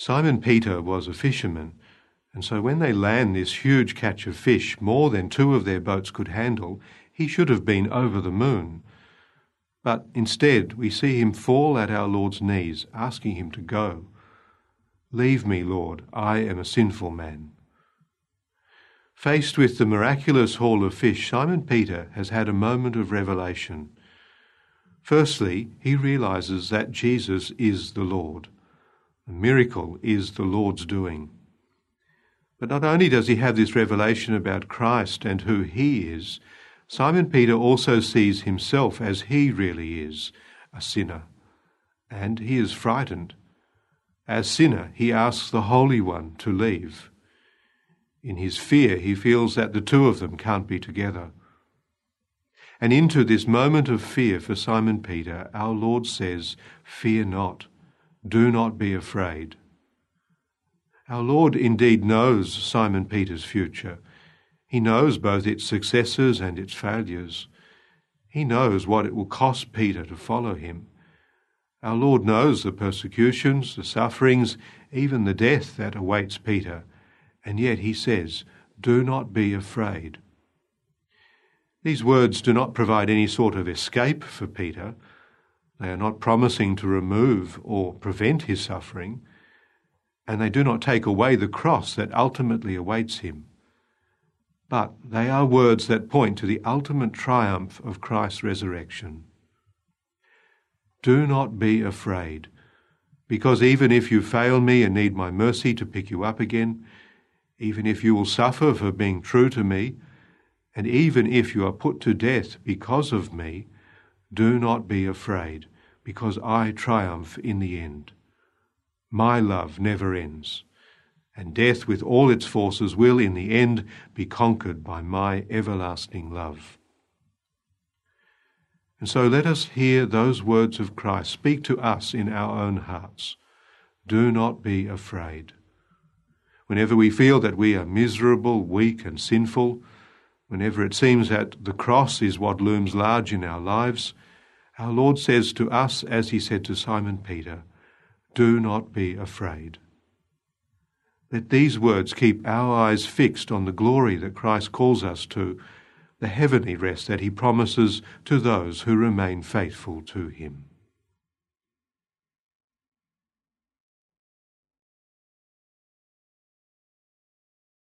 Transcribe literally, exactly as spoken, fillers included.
Simon Peter was a fisherman, and so when they land this huge catch of fish, more than two of their boats could handle, he should have been over the moon. But instead we see him fall at our Lord's knees, asking him to go. "Leave me, Lord, I am a sinful man." Faced with the miraculous haul of fish, Simon Peter has had a moment of revelation. Firstly, he realises that Jesus is the Lord. The miracle is the Lord's doing. But not only does he have this revelation about Christ and who he is, Simon Peter also sees himself as he really is, a sinner, and he is frightened. As sinner, he asks the Holy One to leave. In his fear, he feels that the two of them can't be together. And into this moment of fear for Simon Peter, our Lord says, "Fear not, do not be afraid." Our Lord indeed knows Simon Peter's future. He knows both its successes and its failures. He knows what it will cost Peter to follow him. Our Lord knows the persecutions, the sufferings, even the death that awaits Peter, and yet he says, "Do not be afraid." These words do not provide any sort of escape for Peter. They are not promising to remove or prevent his suffering, and they do not take away the cross that ultimately awaits him. But they are words that point to the ultimate triumph of Christ's resurrection. Do not be afraid, because even if you fail me and need my mercy to pick you up again, even if you will suffer for being true to me, and even if you are put to death because of me, do not be afraid, because I triumph in the end. My love never ends, and death with all its forces will in the end be conquered by my everlasting love. And so let us hear those words of Christ speak to us in our own hearts. Do not be afraid. Whenever we feel that we are miserable, weak and sinful, whenever it seems that the cross is what looms large in our lives, our Lord says to us, as he said to Simon Peter, "Do not be afraid." Let these words keep our eyes fixed on the glory that Christ calls us to, the heavenly rest that he promises to those who remain faithful to him.